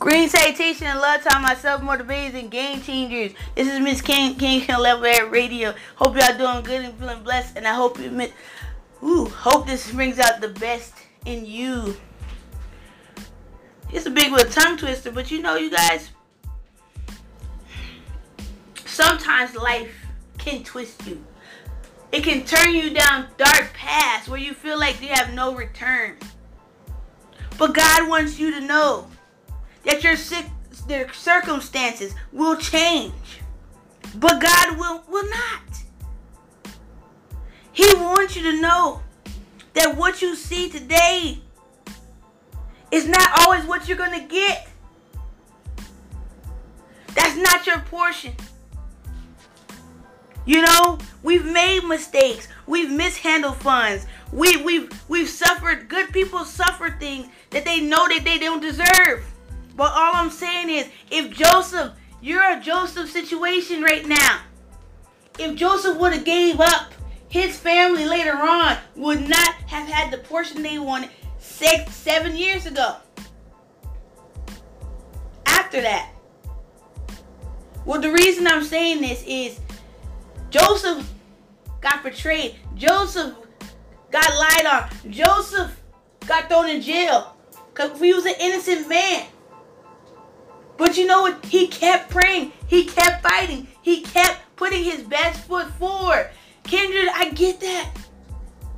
Green salutation and love time, myself, motivators, and game changers. This is Miss King and Level Head Radio. Hope y'all doing good and feeling blessed, and I hope you hope this brings out the best in you. It's a big little tongue twister, but you know, you guys, sometimes life can twist you. It can turn you down dark paths where you feel like you have no return. But God wants you to know that their circumstances will change, but God will not. He wants you to know that what you see today, it's not always what you're going to get. That's not your portion. You know, we've made mistakes. We've mishandled funds. We've suffered. Good people suffer things that they know that they don't deserve. But all I'm saying is, if Joseph, you're a Joseph situation right now. If Joseph would have gave up, his family later on would not have had the portion they wanted 6-7 years ago. After that. Well, the reason I'm saying this is Joseph got betrayed. Joseph got lied on. Joseph got thrown in jail because he was an innocent man. But you know what? He kept praying. He kept fighting. He kept putting his best foot forward. Kendra, I get that.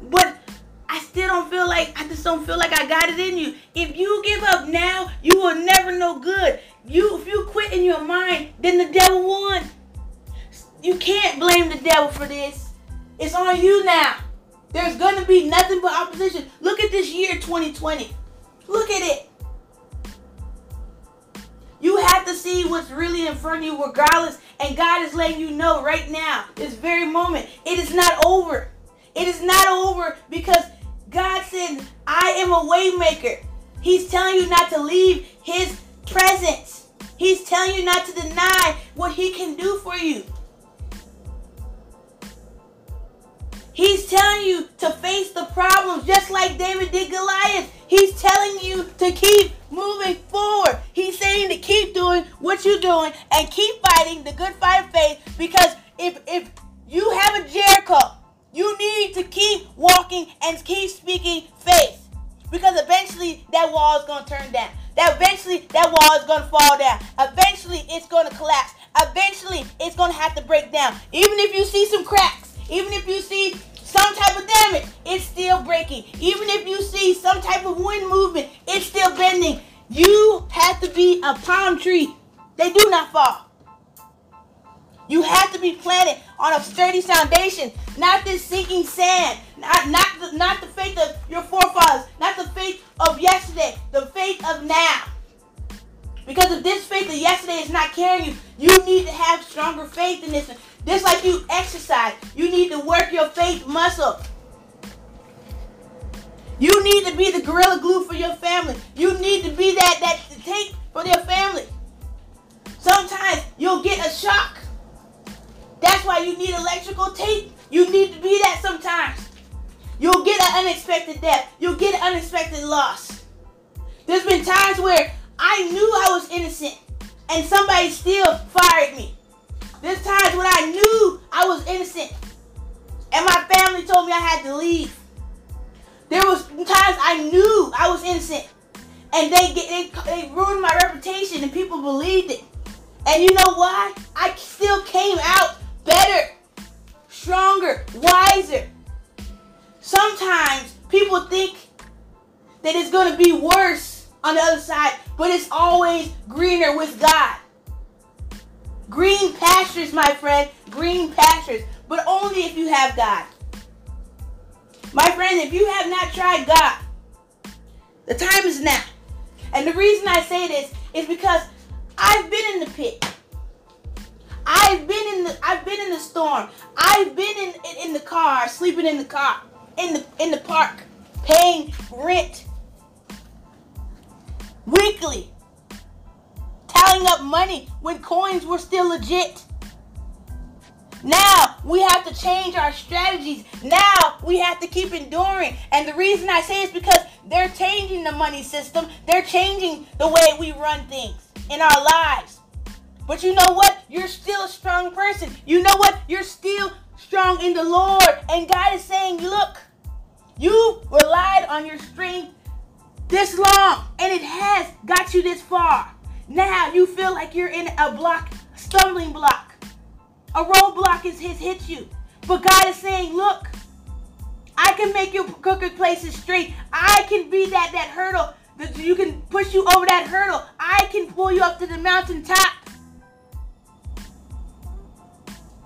But I just don't feel like I got it in you. If you give up now, you will never know good. If you quit in your mind, then the devil won. You can't blame the devil for this. It's on you now. There's going to be nothing but opposition. Look at this year, 2020. Look at it. You have to see what's really in front of you regardless. And God is letting you know right now, this very moment, it is not over. It is not over because God said, I am a way maker. He's telling you not to leave his presence. He's telling you not to deny what he can do for you. He's telling you to face the problems just like David did Goliath. He's telling you to keep moving forward. He's saying to keep doing what you're doing and keep fighting the good fight of faith, because if you have a Jericho, you need to keep walking and keep speaking faith, because eventually that wall is going to turn down. Eventually that wall is going to fall down. Eventually it's going to collapse. Eventually it's going to have to break down. Even if you see some cracks, even if you see some type of damage, it's still breaking. Even if you see some type of wind movement, it's still bending. You have to be a palm tree. They do not fall. You have to be planted on a sturdy foundation, not this sinking sand, not the faith of your forefathers, not the faith of yesterday, the faith of now. Because if this faith of yesterday is not carrying you, you need to have stronger faith in this one. Just like you exercise, you need to work your faith muscle. You need to be the gorilla glue for your family. You need to be that tape for their family. Sometimes you'll get a shock. That's why you need electrical tape. You need to be that sometimes. You'll get an unexpected death. You'll get an unexpected loss. There's been times where I knew I was innocent and somebody still fired me. There's times when I knew I was innocent and my family told me I had to leave. There was times I knew I was innocent and they ruined my reputation and people believed it. And you know why? I still came out better, stronger, wiser. Sometimes people think that it's going to be worse on the other side, but it's always greener with God. Green pastures, my friend, green pastures, but only if you have God. My friend, if you have not tried God, the time is now. And the reason I say this is because I've been in the pit. I've been in the storm. I've been in the car, sleeping in the car, in the park, paying rent weekly. counting up money when coins were still legit. Now we have to change our strategies. Now we have to keep enduring. And the reason I say is because they're changing the money system. They're changing the way we run things in our lives. But you know what? You're still a strong person. You know what? You're still strong in the Lord. And God is saying, look, you relied on your strength this long, and it has got you this far. Now you feel like you're in a block, stumbling block. A roadblock has hit you. But God is saying, look, I can make your crooked places straight. I can be that hurdle. That you can push you over that hurdle. I can pull you up to the mountaintop.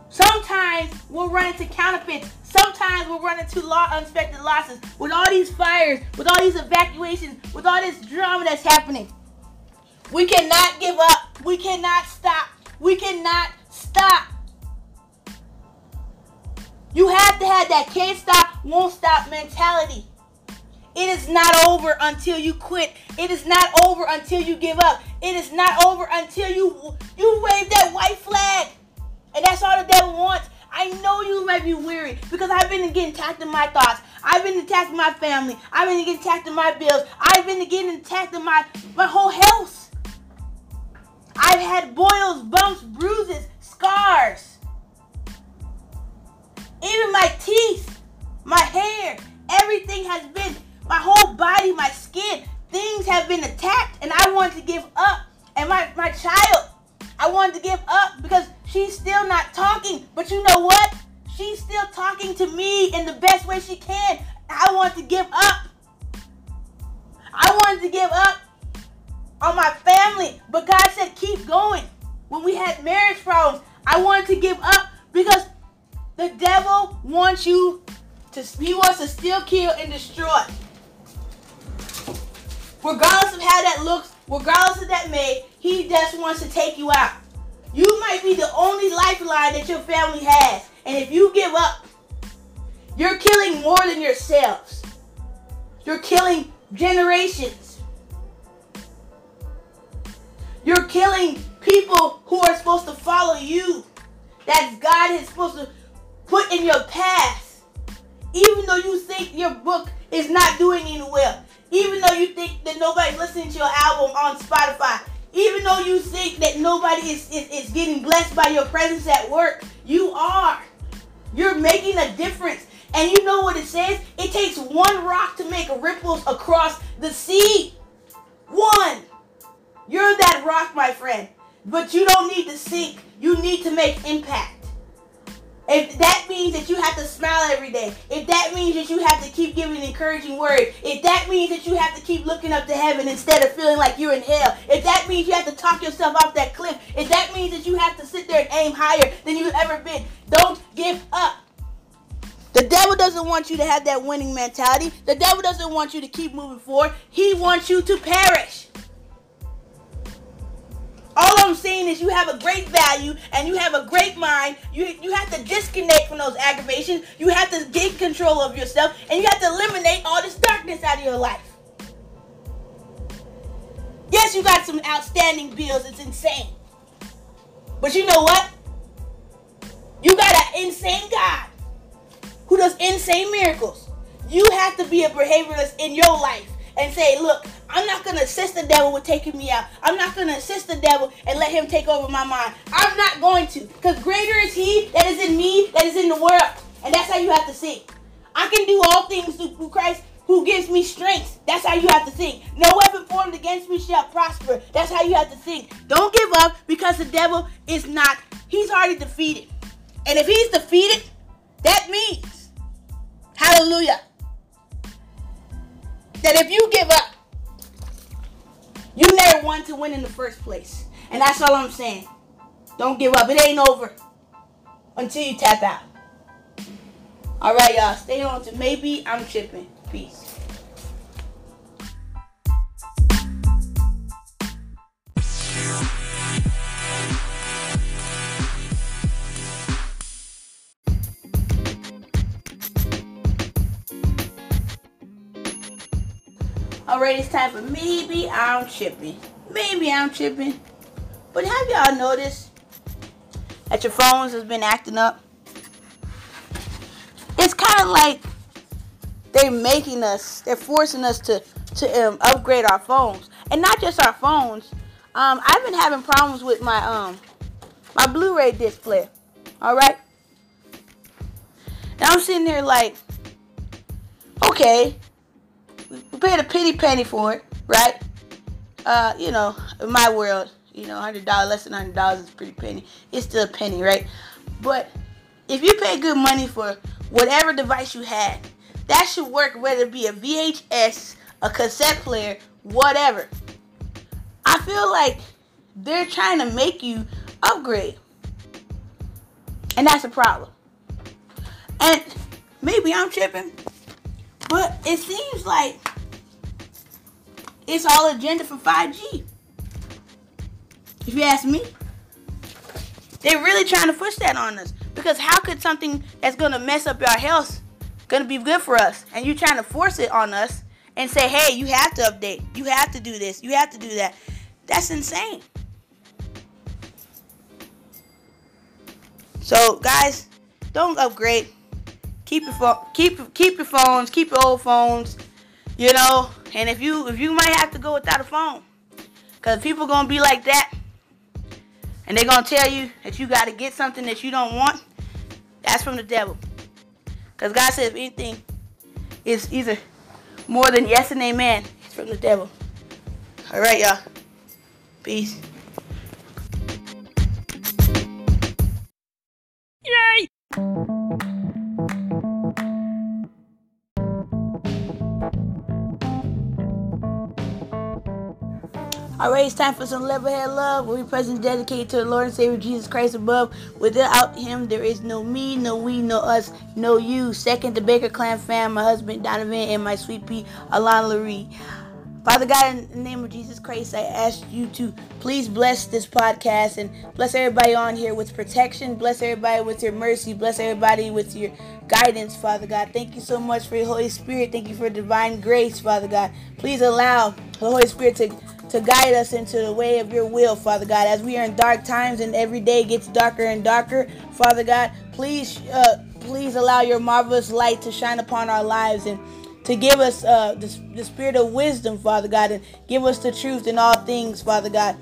Sometimes we'll run into counterfeits. Sometimes we'll run into unexpected losses. With all these fires, with all these evacuations, with all this drama that's happening. We cannot give up. We cannot stop. We cannot stop. You have to have that can't stop, won't stop mentality. It is not over until you quit. It is not over until you give up. It is not over until you wave that white flag. And that's all the devil wants. I know you might be weary because I've been getting attacked in my thoughts. I've been attacked in my family. I've been getting attacked in my bills. I've been getting attacked in my whole health. I've had boils, bumps, bruises, scars. Even my teeth, my hair, everything has been, my whole body, my skin, things have been attacked, and I wanted to give up. And my child, I wanted to give up because she's still not talking. But you know what? She's still talking to me in the best way she can. I wanted to give up. I wanted to give up on my family, but God said keep going. When we had marriage problems, I wanted to give up because the devil wants you to, he wants to steal, kill, and destroy. Regardless of how that looks, regardless of that made, he just wants to take you out. You might be the only lifeline that your family has. And if you give up, you're killing more than yourselves. You're killing generations. You're killing people who are supposed to follow you. That God is supposed to put in your past, even though you think your book is not doing any well, even though you think that nobody's listening to your album on Spotify, even though you think that nobody is getting blessed by your presence at work, you are. You're making a difference. And you know what it says? It takes one rock to make ripples across the sea. One. You're that rock, my friend. But you don't need to sink. You need to make impact. If that means that you have to smile every day, if that means that you have to keep giving encouraging words, if that means that you have to keep looking up to heaven instead of feeling like you're in hell, if that means you have to talk yourself off that cliff, if that means that you have to sit there and aim higher than you've ever been, don't give up. The devil doesn't want you to have that winning mentality. The devil doesn't want you to keep moving forward. He wants you to perish. All I'm saying is you have a great value and you have a great mind. You have to disconnect from those aggravations. You have to get control of yourself. And you have to eliminate all this darkness out of your life. Yes, you got some outstanding bills. It's insane. But you know what? You got an insane God who does insane miracles. You have to be a behavioralist in your life and say, look, I'm not going to assist the devil with taking me out. I'm not going to assist the devil and let him take over my mind. I'm not going to. Because greater is he that is in me, that is in the world. And that's how you have to think. I can do all things through Christ who gives me strength. That's how you have to think. No weapon formed against me shall prosper. That's how you have to think. Don't give up because the devil is not. He's already defeated. And if he's defeated, that means, hallelujah, that if you give up, you never want to win in the first place. And that's all I'm saying. Don't give up. It ain't over until you tap out. All right, y'all. Stay on to Maybe I'm Tripping. Peace. Alright, it's time for Maybe I'm Tripping. Maybe I'm Tripping. But have y'all noticed that your phones has been acting up? It's kind of like they're forcing us to upgrade our phones. And not just our phones. I've been having problems with my my Blu-ray display. Alright? Now I'm sitting there like, okay, we paid a pity penny for it, right? You know, in my world, you know, $100, less than $100 is a pretty penny. It's still a penny, right? But if you pay good money for whatever device you had, that should work, whether it be a VHS, a cassette player, whatever. I feel like they're trying to make you upgrade. And that's a problem. And maybe I'm tripping, but it seems like it's all agenda for 5G. If you ask me, they're really trying to push that on us. Because how could something that's going to mess up our health going to be good for us? And you're trying to force it on us and say, hey, you have to update. You have to do this. You have to do that. That's insane. So, guys, don't upgrade. Keep your phones. Keep your old phones. You know, and if you might have to go without a phone, because people going to be like that, and they're going to tell you that you got to get something that you don't want, that's from the devil. Because God says if anything is either more than yes and amen, it's from the devil. All right, y'all. Peace. Yay! Alright, it's time for some Level Head Love, where we present dedicated to the Lord and Savior Jesus Christ above. Without Him, there is no me, no we, no us, no you. Second, the Baker Clan fam, my husband Donovan, and my sweet pea, Alain Lurie. Father God, in the name of Jesus Christ, I ask you to please bless this podcast and bless everybody on here with protection. Bless everybody with your mercy. Bless everybody with your guidance, Father God. Thank you so much for your Holy Spirit. Thank you for divine grace, Father God. Please allow the Holy Spirit to guide us into the way of your will, Father God. As we are in dark times and every day gets darker and darker, Father God, please allow your marvelous light to shine upon our lives and to give us the spirit of wisdom, Father God, and give us the truth in all things, Father God.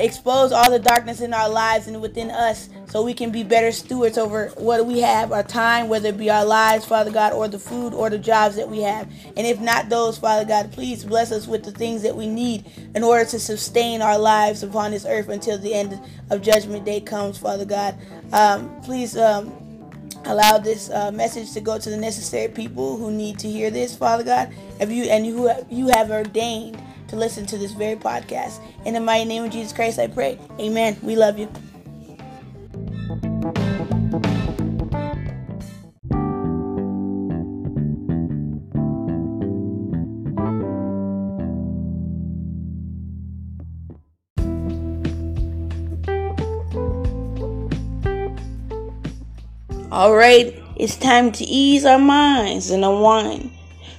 Expose all the darkness in our lives and within us so we can be better stewards over what we have, our time, whether it be our lives, Father God, or the food or the jobs that we have. And if not those, Father God, please bless us with the things that we need in order to sustain our lives upon this earth until the end of Judgment Day comes, Father God. Please allow this message to go to the necessary people who need to hear this, Father God, who you have ordained to listen to this very podcast. In the mighty name of Jesus Christ, I pray. Amen. We love you. All right, it's time to ease our minds and unwind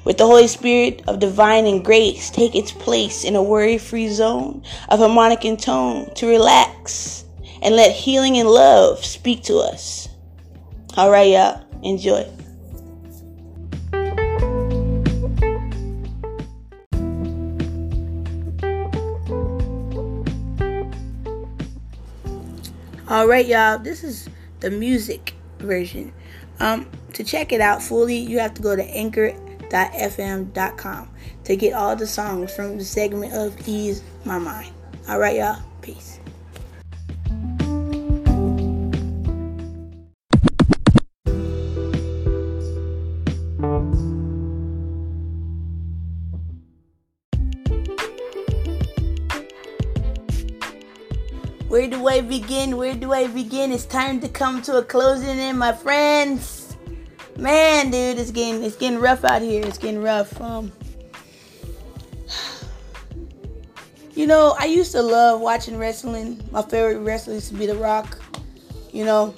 with the Holy Spirit of divine and grace. Take its place in a worry-free zone of harmonic and tone to relax and let healing and love speak to us. All right, y'all. Enjoy. All right, y'all. This is the music version. To check it out fully, you have to go to anchor.fm.com to get all the songs from the segment of Ease My Mind. All right, y'all. Peace. Where do I begin? Where do I begin? It's time to come to a closing in, my friends. Man, dude, it's getting rough out here. It's getting rough. You know, I used to love watching wrestling. My favorite wrestler used to be The Rock. You know,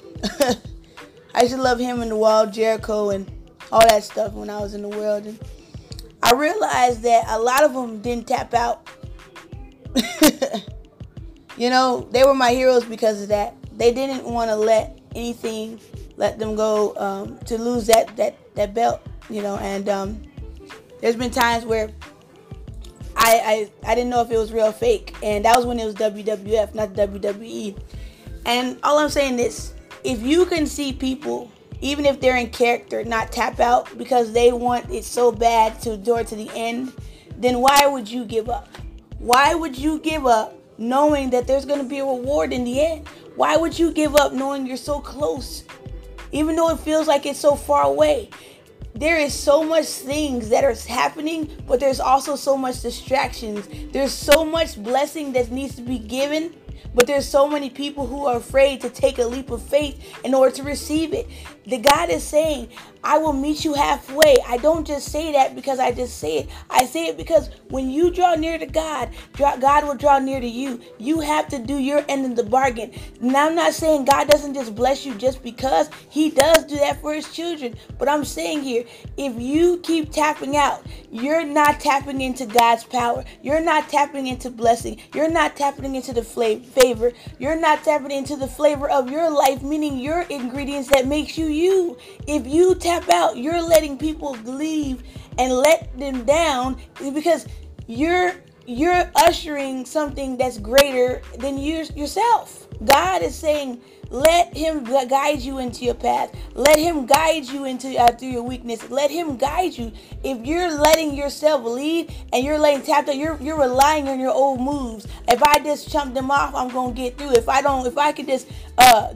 I used to love him and the Wild Jericho and all that stuff when I was in the world. And I realized that a lot of them didn't tap out. You know, they were my heroes because of that. They didn't want to let anything let them go to lose that belt, you know. And there's been times where I didn't know if it was real or fake. And that was when it was WWF, not WWE. And all I'm saying is, if you can see people, even if they're in character, not tap out because they want it so bad to endure to the end, then why would you give up? Why would you give up knowing that there's going to be a reward in the end? Why would you give up knowing you're so close? Even though it feels like it's so far away. There is so much things that are happening, but there's also so much distractions. There's so much blessing that needs to be given, but there's so many people who are afraid to take a leap of faith in order to receive it. The God is saying, I will meet you halfway. I don't just say that because I just say it. I say it because when you draw near to God, God will draw near to you. You have to do your end of the bargain. Now, I'm not saying God doesn't just bless you just because. He does do that for his children. But I'm saying here, if you keep tapping out, you're not tapping into God's power. You're not tapping into blessing. You're not tapping into the favor. You're not tapping into the flavor of your life, meaning your ingredients that makes you you. If you tap out, you're letting people leave and let them down because you're ushering something that's greater than yourself. God is saying, let him guide you into your path. Let him guide you into through your weakness. Let him guide you. If you're letting yourself lead and you're letting tapped out, you're relying on your old moves. If I just chump them off, I'm gonna get through. If I could just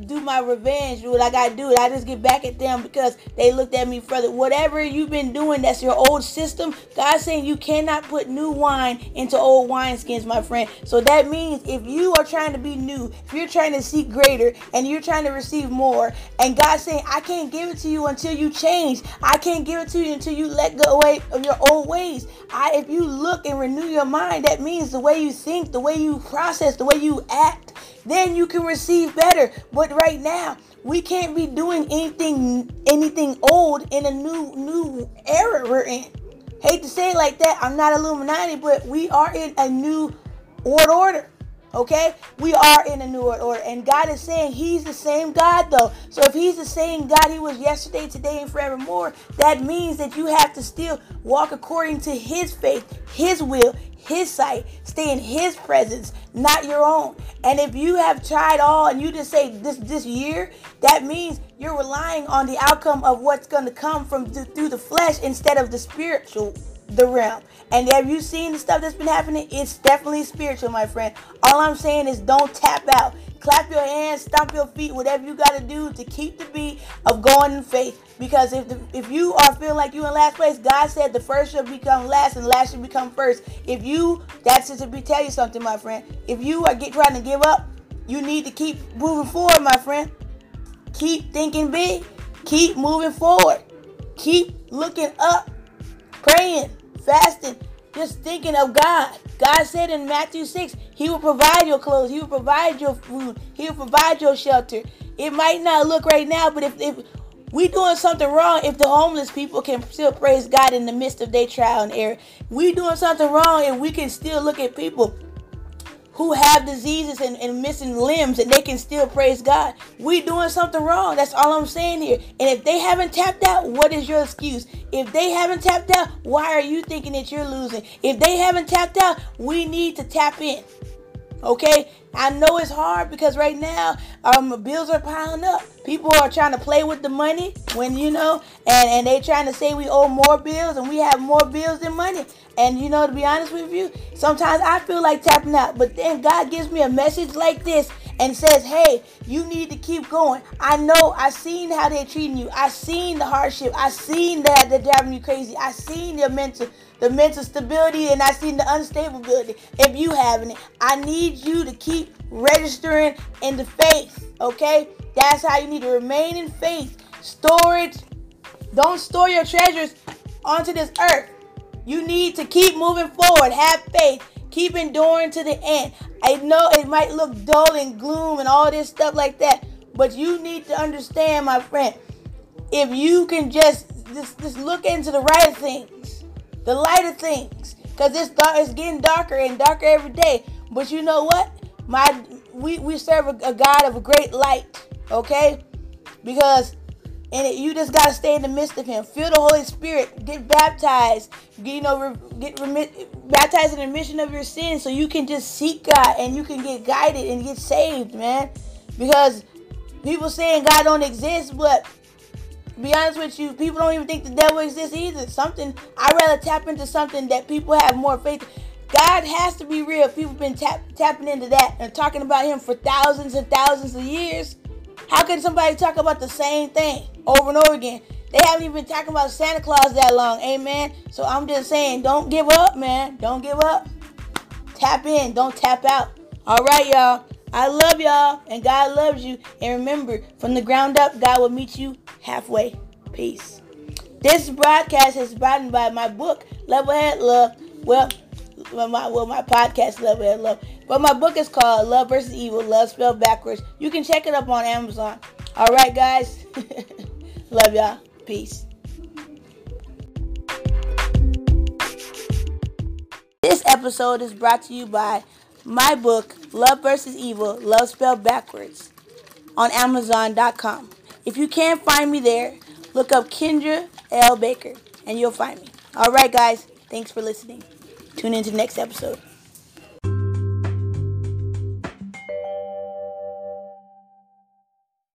do my revenge, do what I gotta do, I just get back at them because they looked at me further. Whatever you've been doing, that's your old system. God's saying you cannot put new wine into old wineskins, my friend. So that means if you are trying to be new, if you're trying to seek greater and you're trying to receive more, and God's saying, I can't give it to you until you change. I can't give it to you until you let go away of your old ways. If you look and renew your mind, that means the way you think, the way you process, the way you act, then you can receive better. But right now, we can't be doing anything old in a new era we're in. Hate to say it like that. I'm not Illuminati, but we are in a new order. Okay, we are in a new order, and God is saying he's the same God though. So if he's the same God he was yesterday, today, and forevermore, that means that you have to still walk according to his faith, his will, his sight, stay in his presence, not your own. And if you have tried all and you just say this year, that means you're relying on the outcome of what's going to come from through the flesh instead of the spiritual the realm. And have you seen the stuff that's been happening? It's definitely spiritual, my friend. All I'm saying is don't tap out. Clap your hands, stomp your feet, whatever you got to do to keep the beat of going in faith. Because if you are feeling like you're in last place, God said the first shall become last and last shall become first. If you, that's just to tell you something, my friend. If you are trying to give up, you need to keep moving forward, my friend. Keep thinking big. Keep moving forward. Keep looking up, praying, fasting, just thinking of God. God said in Matthew 6, he will provide your clothes. He will provide your food. He will provide your shelter. It might not look right now, but if we doing something wrong, if the homeless people can still praise God in the midst of their trial and error, we doing something wrong and we can still look at people who have diseases and missing limbs and they can still praise God. We doing something wrong. That's all I'm saying here. And if they haven't tapped out, what is your excuse? If they haven't tapped out, why are you thinking that you're losing? If they haven't tapped out, we need to tap in. Okay? I know it's hard because right now bills are piling up. People are trying to play with the money when, you know, and they trying to say we owe more bills and we have more bills than money. And, you know, to be honest with you, sometimes I feel like tapping out. But then God gives me a message like this and says, hey, you need to keep going. I know. I seen how they're treating you. I seen the hardship. I seen that they're driving you crazy. I seen their mental stability, and I seen the unstability. If you haven't, I need you to keep registering in the faith, okay? That's how you need to remain in faith. Storage. Don't store your treasures onto this earth. You need to keep moving forward. Have faith. Keep enduring to the end. I know it might look dull and gloom and all this stuff like that, but you need to understand, my friend, if you can just look into the right things, the lighter things, because it's getting darker and darker every day. But you know what? we serve a God of a great light, okay? Because you just got to stay in the midst of him. Feel the Holy Spirit. Get baptized. Get baptized in the remission of your sins so you can just seek God and you can get guided and get saved, man. Because people saying God don't exist, but be honest with you, people don't even think the devil exists either. I'd rather tap into something that people have more faith. God has to be real. People have been tapping into that and talking about him for thousands and thousands of years. How can somebody talk about the same thing over and over again? They haven't even been talking about Santa Claus that long, amen? So I'm just saying, don't give up, man. Don't give up. Tap in. Don't tap out. All right, y'all. I love y'all, and God loves you. And remember, from the ground up, God will meet you halfway. Peace. This broadcast is brought in by my book, Level Head Love. My podcast, Love Head Love. But my book is called Love Versus Evil, Love Spelled Backwards. You can check it up on Amazon. All right, guys. Love y'all. Peace. This episode is brought to you by my book, Love Versus Evil, Love Spelled Backwards, on Amazon.com. If you can't find me there, look up Kendra L. Baker, and you'll find me. All right, guys. Thanks for listening. Tune into the next episode.